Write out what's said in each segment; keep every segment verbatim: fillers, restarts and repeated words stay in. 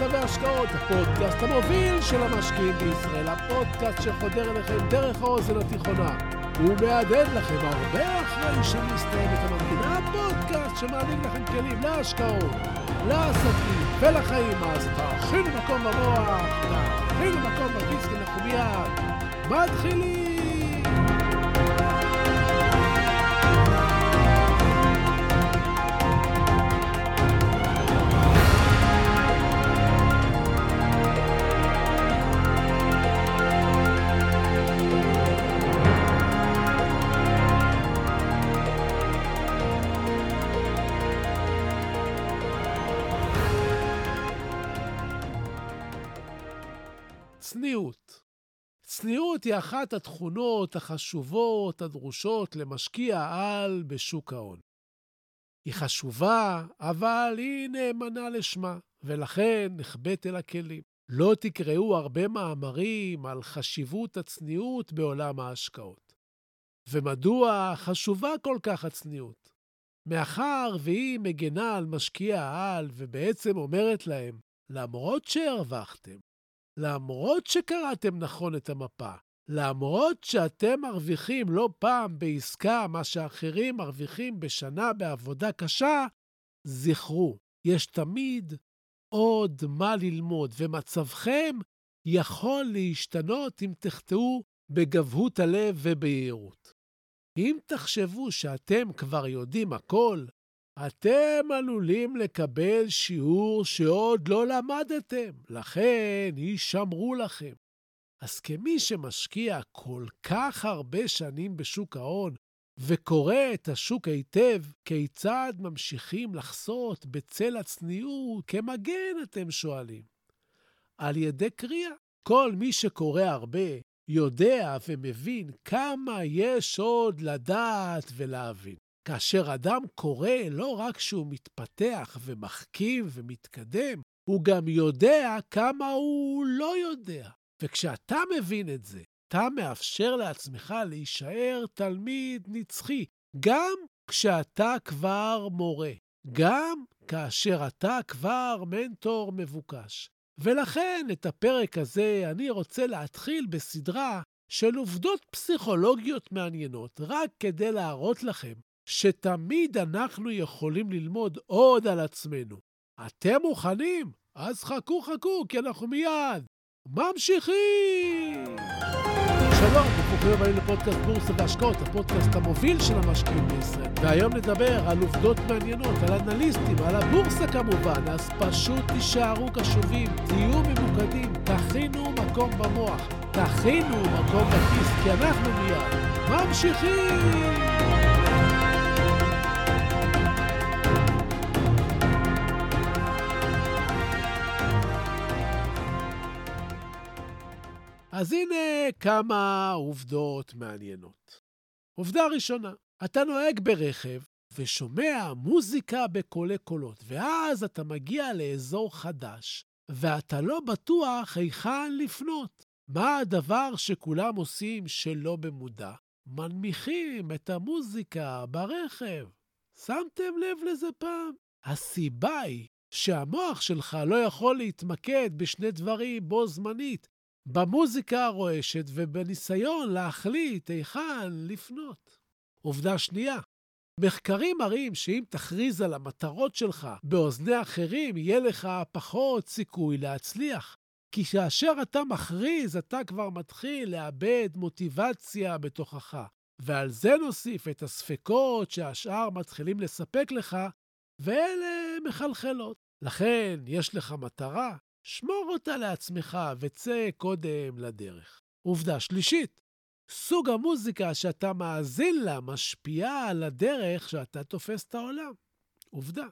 פיננסה והשקעות, הפודקאסט המוביל של המשקיעים בישראל, הפודקאסט שחודר אליכם דרך האוזן התיכונה. הוא מעדן לכם הרבה אחרי שמסתיים את המדינה, הפודקאסט שמעניק לכם כלים להשקעות, לעסקים ולחיים. אז תאכינו מקום במוח, תאכינו מקום בגיס כנחומיה, מתחילים! צניעות. צניעות היא אחת התכונות החשובות הדרושות למשקיע על בשוק ההון. היא חשובה, אבל היא נאמנה לשמה, ולכן נחבט אל הכלים. לא תקראו הרבה מאמרים על חשיבות הצניעות בעולם ההשקעות. ומדוע חשובה כל כך הצניעות? מאחר והיא מגנה על משקיע העל ובעצם אומרת להם, למרות שהרווחתם, למרות שקראתם נכון את המפה, למרות שאתם מרוויחים לא פעם בעסקה מה שאחרים מרוויחים בשנה בעבודה קשה, זכרו, יש תמיד עוד מה ללמוד, ומצבכם יכול להשתנות אם תחטאו בגבהות הלב ובהירות. אם תחשבו שאתם כבר יודעים הכל, אתם עלולים לקבל שיעור שעוד לא למדתם, לכן יישמרו לכם. אז כמי שמשקיע כל כך הרבה שנים בשוק ההון, וקורא את השוק היטב, כיצד ממשיכים לחסות בצל הצניעות, כמגן אתם שואלים? על ידי קריאה. כל מי שקורא הרבה, יודע ומבין כמה יש עוד לדעת ולהבין. כאשר אדם קורא לא רק שהוא מתפתח ומחכים ומתקדם, הוא גם יודע כמה הוא לא יודע. וכשאתה מבין את זה, אתה מאפשר לעצמך להישאר תלמיד נצחי, גם כשאתה כבר מורה, גם כאשר אתה כבר מנטור מבוקש. ולכן את הפרק הזה אני רוצה להתחיל בסדרה של עובדות פסיכולוגיות מעניינות, רק כדי להראות לכם שתמיד אנחנו יכולים ללמוד עוד על עצמנו. אתם מוכנים? אז חכו חכו, כי אנחנו מיד ממשיכים! שלום, ברוכים הבאים לפודקאסט בורסה והשקעות, הפודקאסט המוביל של המשקיעים בישראל. והיום נדבר על עובדות מעניינות, על אנליסטים, על הבורסה כמובן, אז פשוט תישארו קשובים, תהיו ממוקדים, תכינו מקום במוח, תכינו מקום בכיס, כי אנחנו מיד ממשיכים! אז הנה כמה עובדות מעניינות. עובדה ראשונה, אתה נוהג ברכב ושומע מוזיקה בקולי קולות, ואז אתה מגיע לאזור חדש, ואתה לא בטוח היכן לפנות. מה הדבר שכולם עושים שלא במודע? מנמיכים את המוזיקה ברכב. שמתם לב לזה פעם? הסיבה היא שהמוח שלך לא יכול להתמקד בשני דברים בו זמנית, במוזיקה הרועשת ובניסיון להחליט היכן לפנות. עובדה שנייה, מחקרים מראים שאם תכריז על המטרות שלך באוזני אחרים, יהיה לך פחות סיכוי להצליח. כי כאשר אתה מכריז, אתה כבר מתחיל לאבד מוטיבציה בתוכך. ועל זה נוסיף את הספקות שהשאר מתחילים לספק לך, ואלה מחלחלות. לכן יש לך מטרה, שמור אותה לעצמך וצא קודם לדרך. עובדה שלישית, סוג המוזיקה שאתה מאזין לה משפיעה על הדרך שאתה תופס את העולם. עובדה.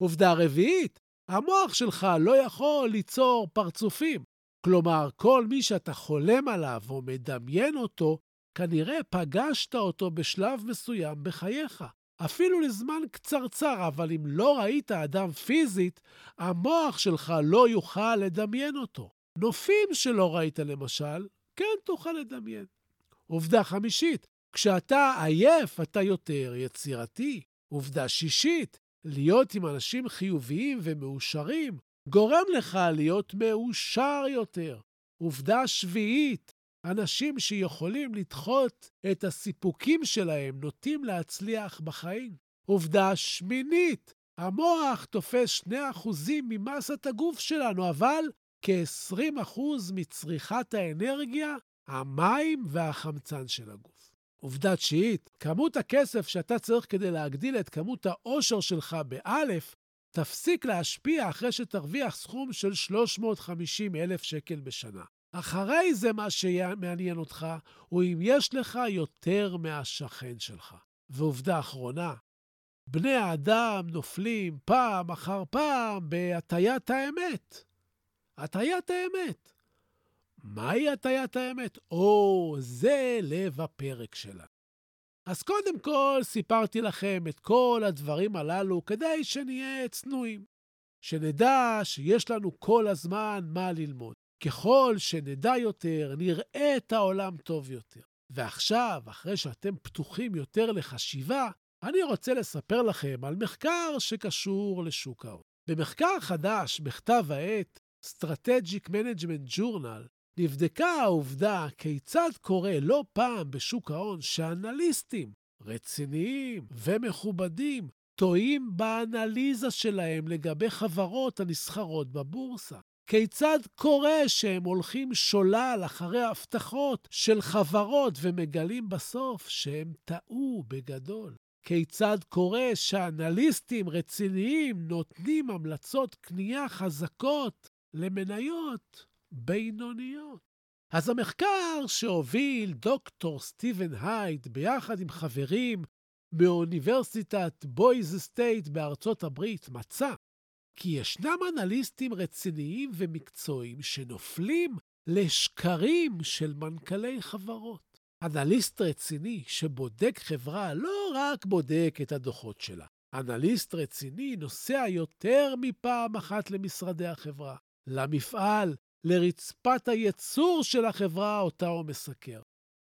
עובדה רביעית, המוח שלך לא יכול ליצור פרצופים. כלומר, כל מי שאתה חולם עליו או מדמיין אותו, כנראה פגשת אותו בשלב מסוים בחייך. אפילו לזמן קצרצר, אבל אם לא ראית אדם פיזית, המוח שלך לא יוכל לדמיין אותו. נופים שלא ראית למשל, כן תוכל לדמיין. עובדה חמישית, כשאתה עייף אתה יותר יצירתי. עובדה שישית, להיות עם אנשים חיוביים ומאושרים גורם לך להיות מאושר יותר. עובדה שביעית, אנשים שיכולים לדחות את הסיפוקים שלהם נוטים להצליח בחיים. עובדה שמינית, המוח תופס שני אחוז ממסת הגוף שלנו, אבל כ-עשרים אחוז מצריכת האנרגיה, המים והחמצן של הגוף. עובדה תשיעית, כמות הכסף שאתה צריך כדי להגדיל את כמות העושר שלך באלף, תפסיק להשפיע אחרי שתרוויח סכום של שלוש מאות וחמישים אלף שקל בשנה. אחרי זה מה שמעניין אותך הוא אם יש לך יותר מהשכן שלך. ועובדה אחרונה, בני האדם נופלים פעם אחר פעם בהטיית האמת. הטיית האמת. מהי הטיית האמת? או, זה לב הפרק שלה. אז קודם כל סיפרתי לכם את כל הדברים הללו כדי שנהיה צנועים. שנדע שיש לנו כל הזמן מה ללמוד. ככל שנדע יותר, נראה את העולם טוב יותר. ועכשיו, אחרי שאתם פתוחים יותר לחשיבה, אני רוצה לספר לכם על מחקר שקשור לשוק ההון. במחקר חדש, בכתב העת, Strategic Management Journal, נבדקה העובדה כיצד קורה לא פעם בשוק ההון שאנליסטים, רציניים ומכובדים, טועים באנליזה שלהם לגבי חברות הנסחרות בבורסה. כיצד קורה שהם הולכים שולל אחרי הבטחות של חברות ומגלים בסוף שהם טעו בגדול. כיצד קורה שאנליסטים רציניים נותנים המלצות קנייה חזקות למניות בינוניות. אז המחקר שהוביל דוקטור סטיבן הייד ביחד עם חברים מאוניברסיטת בויז סטייט בארצות הברית מצא כי ישנם אנליסטים רציניים ומקצועיים שנופלים לשקרים של מנכלי חברות. אנליסט רציני שבודק חברה לא רק בודק את הדוחות שלה. אנליסט רציני נוסע יותר מפעם אחת למשרדי החברה, למפעל, לרצפת הייצור של החברה אותה הוא מסקר.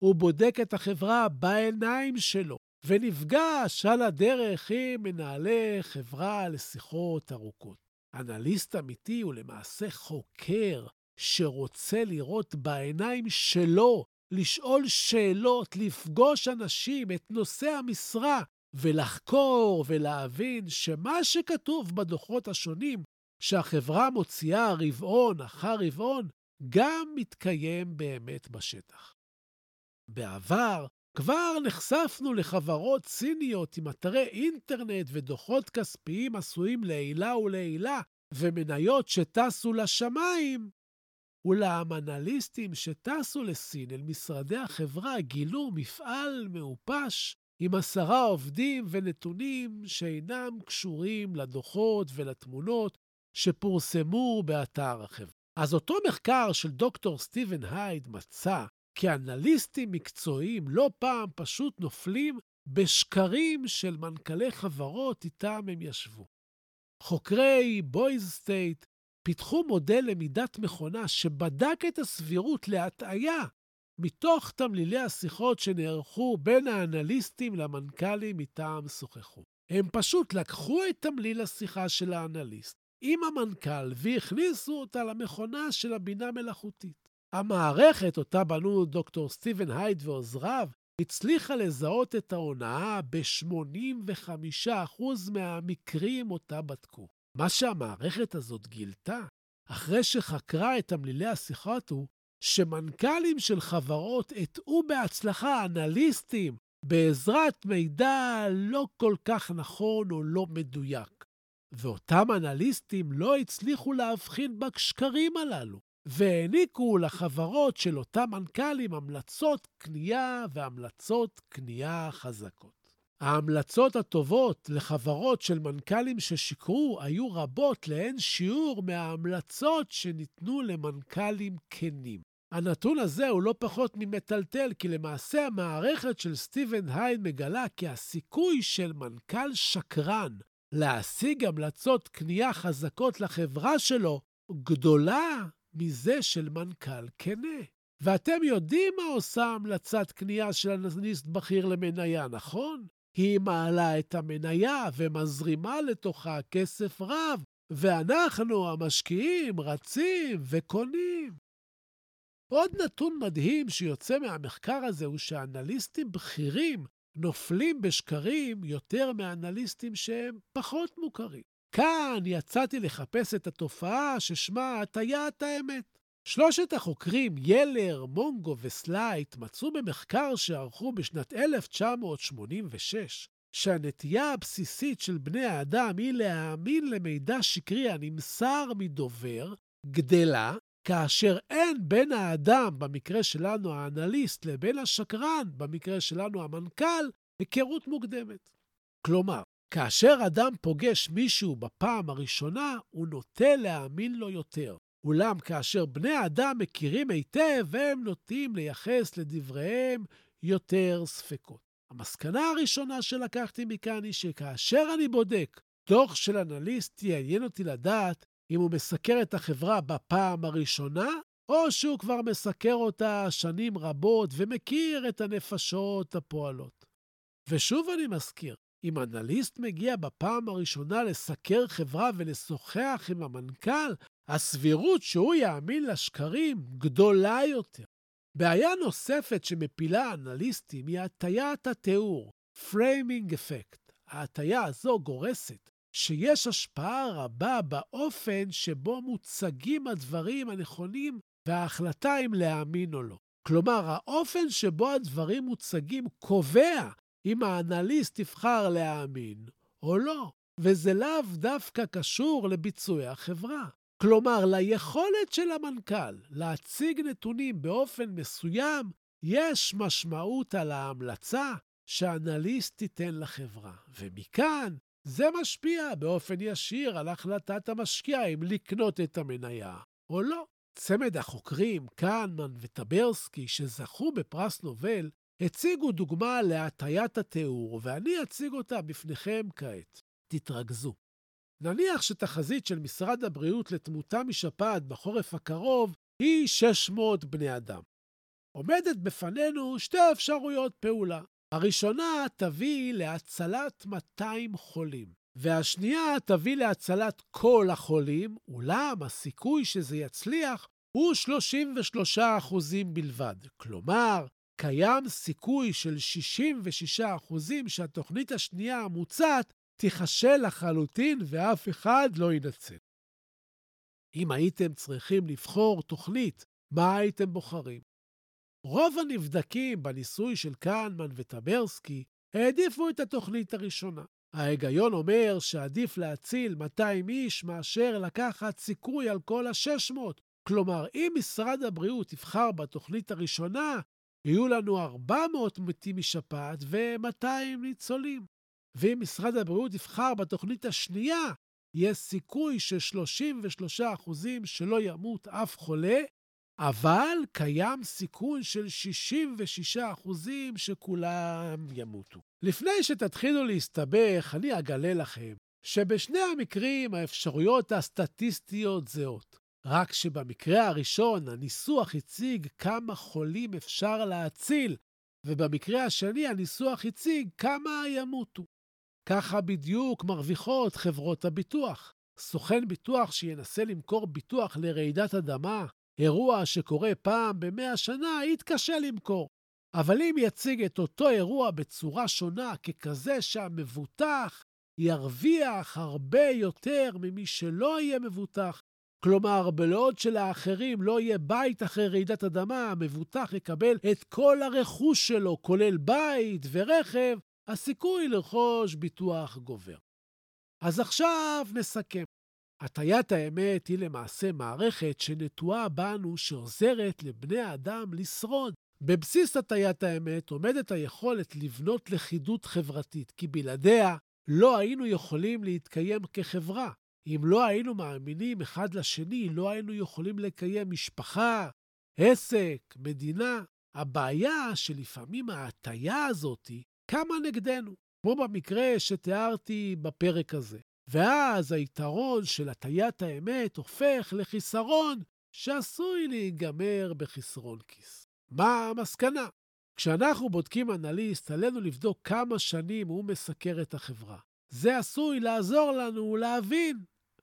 הוא בודק את החברה בעיניים שלו, ונפגש על הדרך עם מנהלי חברה לשיחות ארוכות. אנליסט אמיתי הוא למעשה חוקר שרוצה לראות בעיניים שלו, לשאול שאלות, לפגוש אנשים, את נושא המשרה, ולחקור ולהבין שמה שכתוב בדוחות השונים, שהחברה מוציאה רבעון אחר רבעון, גם מתקיים באמת בשטח. בעבר, כבר נחשפנו לחברות סיניות עם אתרי אינטרנט ודוחות כספיים עשויים לעילה ולעילה, ומניות שטסו לשמיים. אולם אנליסטים שטסו לסין אל משרדי החברה גילו מפעל מעופש עם עשרה עובדים ונתונים שאינם קשורים לדוחות ולתמונות שפורסמו באתר החברה. אז אותו מחקר של דוקטור סטיבן הייד מצא כי אנליסטים מקצועיים לא פעם פשוט נופלים בשקרים של מנכלי חברות איתם הם ישבו. חוקרי בויז סטייט פיתחו מודל למידת מכונה שבדק את הסבירות להטעיה מתוך תמלילי השיחות שנערכו בין האנליסטים למנכלים איתם שוחחו. הם פשוט לקחו את תמליל השיחה של האנליסט עם המנכל והכניסו אותה למכונה של הבינה מלאכותית. המערכת, אותה בנו דוקטור סטיבן הייד ועוזריו, הצליחה לזהות את ההונאה ב-שמונים וחמישה אחוז מהמקרים אותה בדקו. מה שהמערכת הזאת גילתה, אחרי שחקרה את תמלילי השיחות הוא, שמנכלים של חברות הטעו בהצלחה אנליסטים בעזרת מידע לא כל כך נכון או לא מדויק. ואותם אנליסטים לא הצליחו להבחין בשקרים הללו, והעניקו לחברות של אותם מנכלים המלצות קנייה והמלצות קנייה חזקות. ההמלצות הטובות לחברות של מנכלים ששיקרו היו רבות לאין שיעור מההמלצות שניתנו למנכלים כנים. הנתון הזה הוא לא פחות ממטלטל, כי למעשה המערכת של סטיבן הייד מגלה כי הסיכוי של מנכל שקרן להשיג המלצות קנייה חזקות לחברה שלו גדולה מזה של מנכ"ל כנה. ואתם יודעים מה עושה המלצת קנייה של אנליסט בכיר למניה, נכון? היא מעלה את המניה ומזרימה לתוכה כסף רב, ואנחנו המשקיעים רצים וקונים. עוד נתון מדהים שיוצא מהמחקר הזה הוא שאנליסטים בכירים נופלים בשקרים יותר מאנליסטים שהם פחות מוכרים. כאן יצאתי לחפש את התופעה ששמה הטיית האמת. שלושת החוקרים ילר, מונגו וסלייט מצאו במחקר שערכו בשנת אלף תשע מאות שמונים ושש שהנטייה הבסיסית של בני האדם היא להאמין למידע שקרי הנמסר מדובר, גדלה, כאשר אין בין האדם, במקרה שלנו האנליסט, לבין השקרן, במקרה שלנו המנכ"ל, היכרות מוקדמת. כלומר, כאשר אדם פוגש מישהו בפעם הראשונה, הוא נוטה להאמין לו יותר. אולם כאשר בני האדם מכירים היטב, הם נוטים לייחס לדבריהם יותר ספקות. המסקנה הראשונה שלקחתי מכאן היא שכאשר אני בודק, דוח של אנליסט יעניין אותי לדעת אם הוא מסקר את החברה בפעם הראשונה, או שהוא כבר מסקר אותה שנים רבות ומכיר את הנפשות הפועלות. ושוב אני מזכיר, אם אנליסט מגיע בפעם הראשונה לסקר חברה ולשוחח עם המנכ"ל, הסבירות שהוא יאמין לשקרים גדולה יותר. בעיה נוספת שמפילה אנליסטים היא הטיית התיאור, framing effect. ההטיה הזו גורסת שיש השפעה רבה באופן שבו מוצגים הדברים הנכונים וההחלטה אם להאמין או לא. כלומר, האופן שבו הדברים מוצגים קובע אם האנליסט יבחר להאמין או לא, וזה לאו דווקא קשור לביצועי החברה. כלומר, ליכולת של המנכ"ל להציג נתונים באופן מסוים, יש משמעות על ההמלצה שהאנליסט תיתן לחברה, ומכאן זה משפיע באופן ישיר על החלטת המשקיע אם לקנות את המניה או לא. צמד החוקרים קהנמן וטברסקי שזכו בפרס נובל, הציגו דוגמה להטיית התיאור, ואני אציג אותה בפניכם כעת. תתרכזו. נניח שתחזית של משרד הבריאות לתמותה משפעת בחורף הקרוב היא שש מאות בני אדם. עומדת בפנינו שתי אפשרויות פעולה. הראשונה תביא להצלת מאתיים חולים, והשנייה תביא להצלת כל החולים, אולם הסיכוי שזה יצליח הוא שלושים ושלושה אחוז בלבד. כלומר, קיים סיכוי של שישים ושישה אחוז שהתוכנית השנייה המוצעת תיחשל לחלוטין ואף אחד לא ינצל. אם הייתם צריכים לבחור תוכנית, מה הייתם בוחרים? רוב הנבדקים בניסוי של קהנמן וטברסקי העדיפו את התוכנית הראשונה. ההיגיון אומר שעדיף להציל מאתיים איש מאשר לקחת סיכוי על כל ה-שש מאות. כלומר, אם משרד הבריאות יבחר בתוכנית הראשונה, יהיו לנו ארבע מאות מתים משפעת ו-מאתיים ניצולים. ואם משרד הבריאות יבחר בתוכנית השנייה, יש סיכוי ש-שלושים ושלושה אחוז שלא ימות אף חולה, אבל קיים סיכון של שישים ושישה אחוז שכולם ימותו. לפני שתתחילו להסתבך, אני אגלה לכם שבשני המקרים האפשרויות הסטטיסטיות זהות. רק שבמקרה הראשון הניסוח הציג כמה חולים אפשר להציל, ובמקרה השני הניסוח הציג כמה ימותו. ככה בדיוק מרוויחות חברות הביטוח. סוכן ביטוח שינסה למכור ביטוח לרעידת אדמה, אירוע שקורה פעם במאה שנה, יתקשה למכור. אבל אם יציג את אותו אירוע בצורה שונה, ככזה שהמבוטח ירוויח הרבה יותר ממי שלא יהיה מבוטח, כלומר, בלעוד שלאחרים לא יהיה בית אחרי רעידת אדמה, המבוטח יקבל את כל הרכוש שלו, כולל בית ורכב, הסיכוי לרכוש ביטוח גובר. אז עכשיו נסכם. הטיית האמת היא למעשה מערכת שנטועה בנו שעוזרת לבני האדם לשרוד. בבסיס הטיית האמת עומדת היכולת לבנות לכידות חברתית, כי בלעדיה לא היינו יכולים להתקיים כחברה. אם לא היינו מאמינים אחד לשני, לא היינו יכולים לקיים משפחה, עסק, מדינה. הבעיה שלפעמים ההטייה הזאת קמה נגדנו, כמו במקרה שתיארתי בפרק הזה. ואז היתרון של הטיית האמת הופך לחיסרון שעשוי להיגמר בחסרון כיס. מה המסקנה? כשאנחנו בודקים אנליסט, עלינו לבדוק כמה שנים הוא מסקר את החברה. זה עשוי לעזור לנו להבין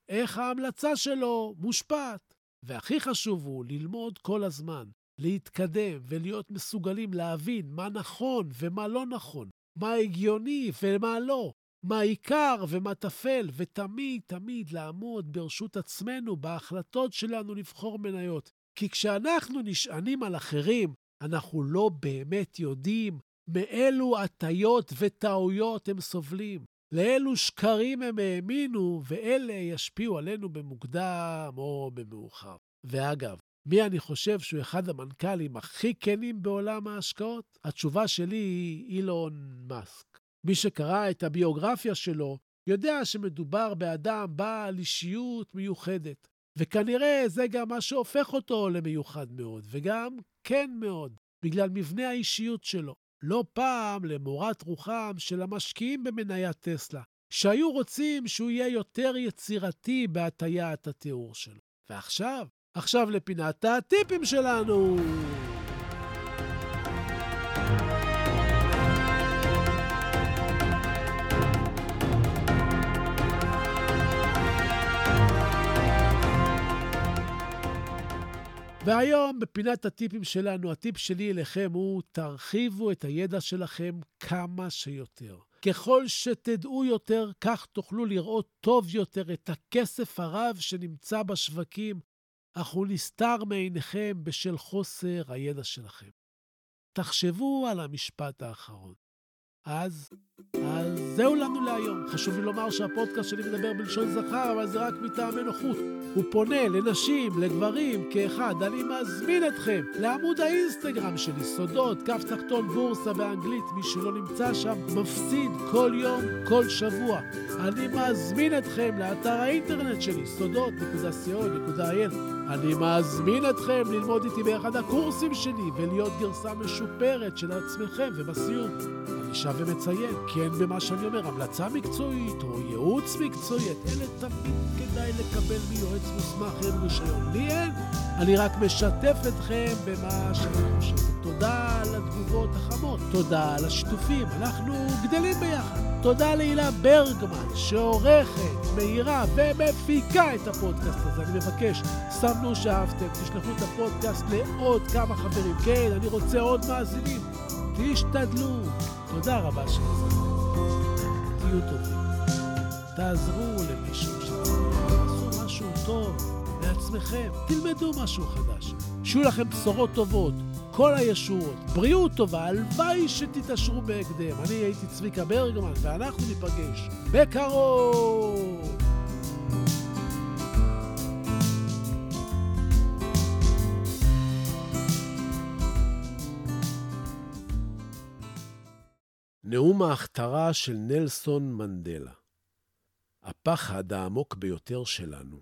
איך ההמלצה שלו מושפעת. והכי חשוב הוא ללמוד כל הזמן, להתקדם ולהיות מסוגלים להבין מה נכון ומה לא נכון, מה הגיוני ומה לא, מה עיקר ומה תפל, ותמיד תמיד לעמוד ברשות עצמנו בהחלטות שלנו לבחור מניות. כי כשאנחנו נשענים על אחרים, אנחנו לא באמת יודעים מאלו הטיות וטעויות הם סובלים, לאלו שקרים הם האמינו, ואלה ישפיעו עלינו במוקדם או במאוחר. ואגב, מי אני חושב שהוא אחד המנכ"לים הכי כנים בעולם ההשקעות? התשובה שלי היא אילון מאסק. מי שקרא את הביוגרפיה שלו יודע שמדובר באדם בעל אישיות מיוחדת, וכנראה זה גם מה שהופך אותו למיוחד מאוד, וגם כן מאוד, בגלל מבנה האישיות שלו. לא פעם למורת רוחם של המשקיעים במניית טסלה, שהיו רוצים שהוא יהיה יותר יצירתי בהטיית התיאור שלו. ועכשיו, עכשיו לפינת הטיפים שלנו. והיום בפינת הטיפים שלנו, הטיפ שלי אליכם הוא תרחיבו את הידע שלכם כמה שיותר. ככל שתדעו יותר, כך תוכלו לראות טוב יותר את הכסף הרב שנמצא בשווקים, אך הוא נסתר מעיניכם בשל חוסר הידע שלכם. תחשבו על המשפט האחרון. אז, אז זהו לנו להיום. חשוב לי לומר שהפודקאסט שלי מדבר בלשון זכר, אבל זה רק מטעמי נוחות. הוא פונה לנשים, לגברים, כאחד. אני מזמין אתכם לעמוד האינסטגרם שלי, סודות, כף תחתון בורסה באנגלית. מי שלא נמצא שם מפסיד כל יום, כל שבוע. אני מזמין אתכם לאתר האינטרנט שלי, סודות נקודה סי או נקודה איי אל. אני מזמין אתכם ללמוד איתי באחד הקורסים שלי ולהיות גרסה משופרת של עצמכם. ובסיום, אני שב ומציין, כן במה שאני אומר, המלצה מקצועית או ייעוץ מקצועית, אלה תמיד כדאי לקבל מיועץ מוסמך עם רישיון. לי אין, אני רק משתף אתכם במה שאני חושב. תודה על התגובות החמות, תודה על השיתופים, אנחנו גדלים ביחד. תודה להילה ברגמן שעורכת, מהירה ומפיקה את הפודקאסט הזה. אני מבקש, שמנו שאהבתם, תשלחו את הפודקאסט לעוד כמה חברים. כן, אני רוצה עוד מאזינים, תשתדלו. תודה רבה שזה. תהיו טובים. תעזרו למישהו שלנו. תעשו משהו טוב לעצמכם. תלמדו משהו חדש. שיהיו לכם בשורות טובות. כל הישועות. בריאות טובה. הלוואי שתתעשרו בהקדם. אני הייתי צביקה ברגמן ואנחנו ניפגש בקרוב. נאום ההכתרה של נלסון מנדלה. הפחד העמוק ביותר שלנו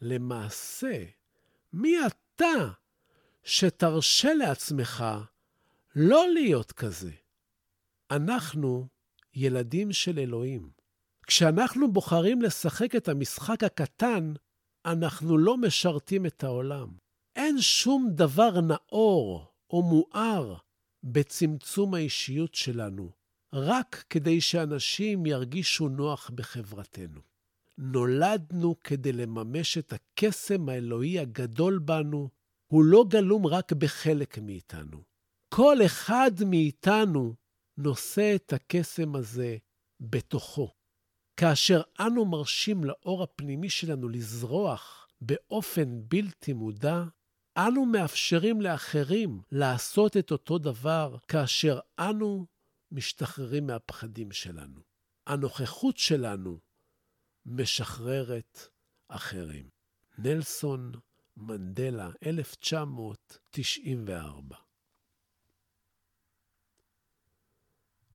למעשה, מי אתה שתרשה לעצמך לא להיות כזה? אנחנו ילדים של אלוהים. כשאנחנו בוחרים לשחק את המשחק הקטן, אנחנו לא משרתים את העולם. אין שום דבר נאור או מואר בצמצום האישיות שלנו, רק כדי שאנשים ירגישו נוח בחברתנו. נולדנו כדי לממש את הקסם האלוהי הגדול בנו, הוא לא גלום רק בחלק מאיתנו. כל אחד מאיתנו נושא את הקסם הזה בתוכו. כאשר אנו מרשים לאור הפנימי שלנו לזרוח באופן בלתי מודע, אנו מאפשרים לאחרים לעשות את אותו דבר כאשר אנו משתחררים מהפחדים שלנו. הנוכחות שלנו משחררת אחרים. נלסון מנדלה, אלף תשע מאות תשעים וארבע.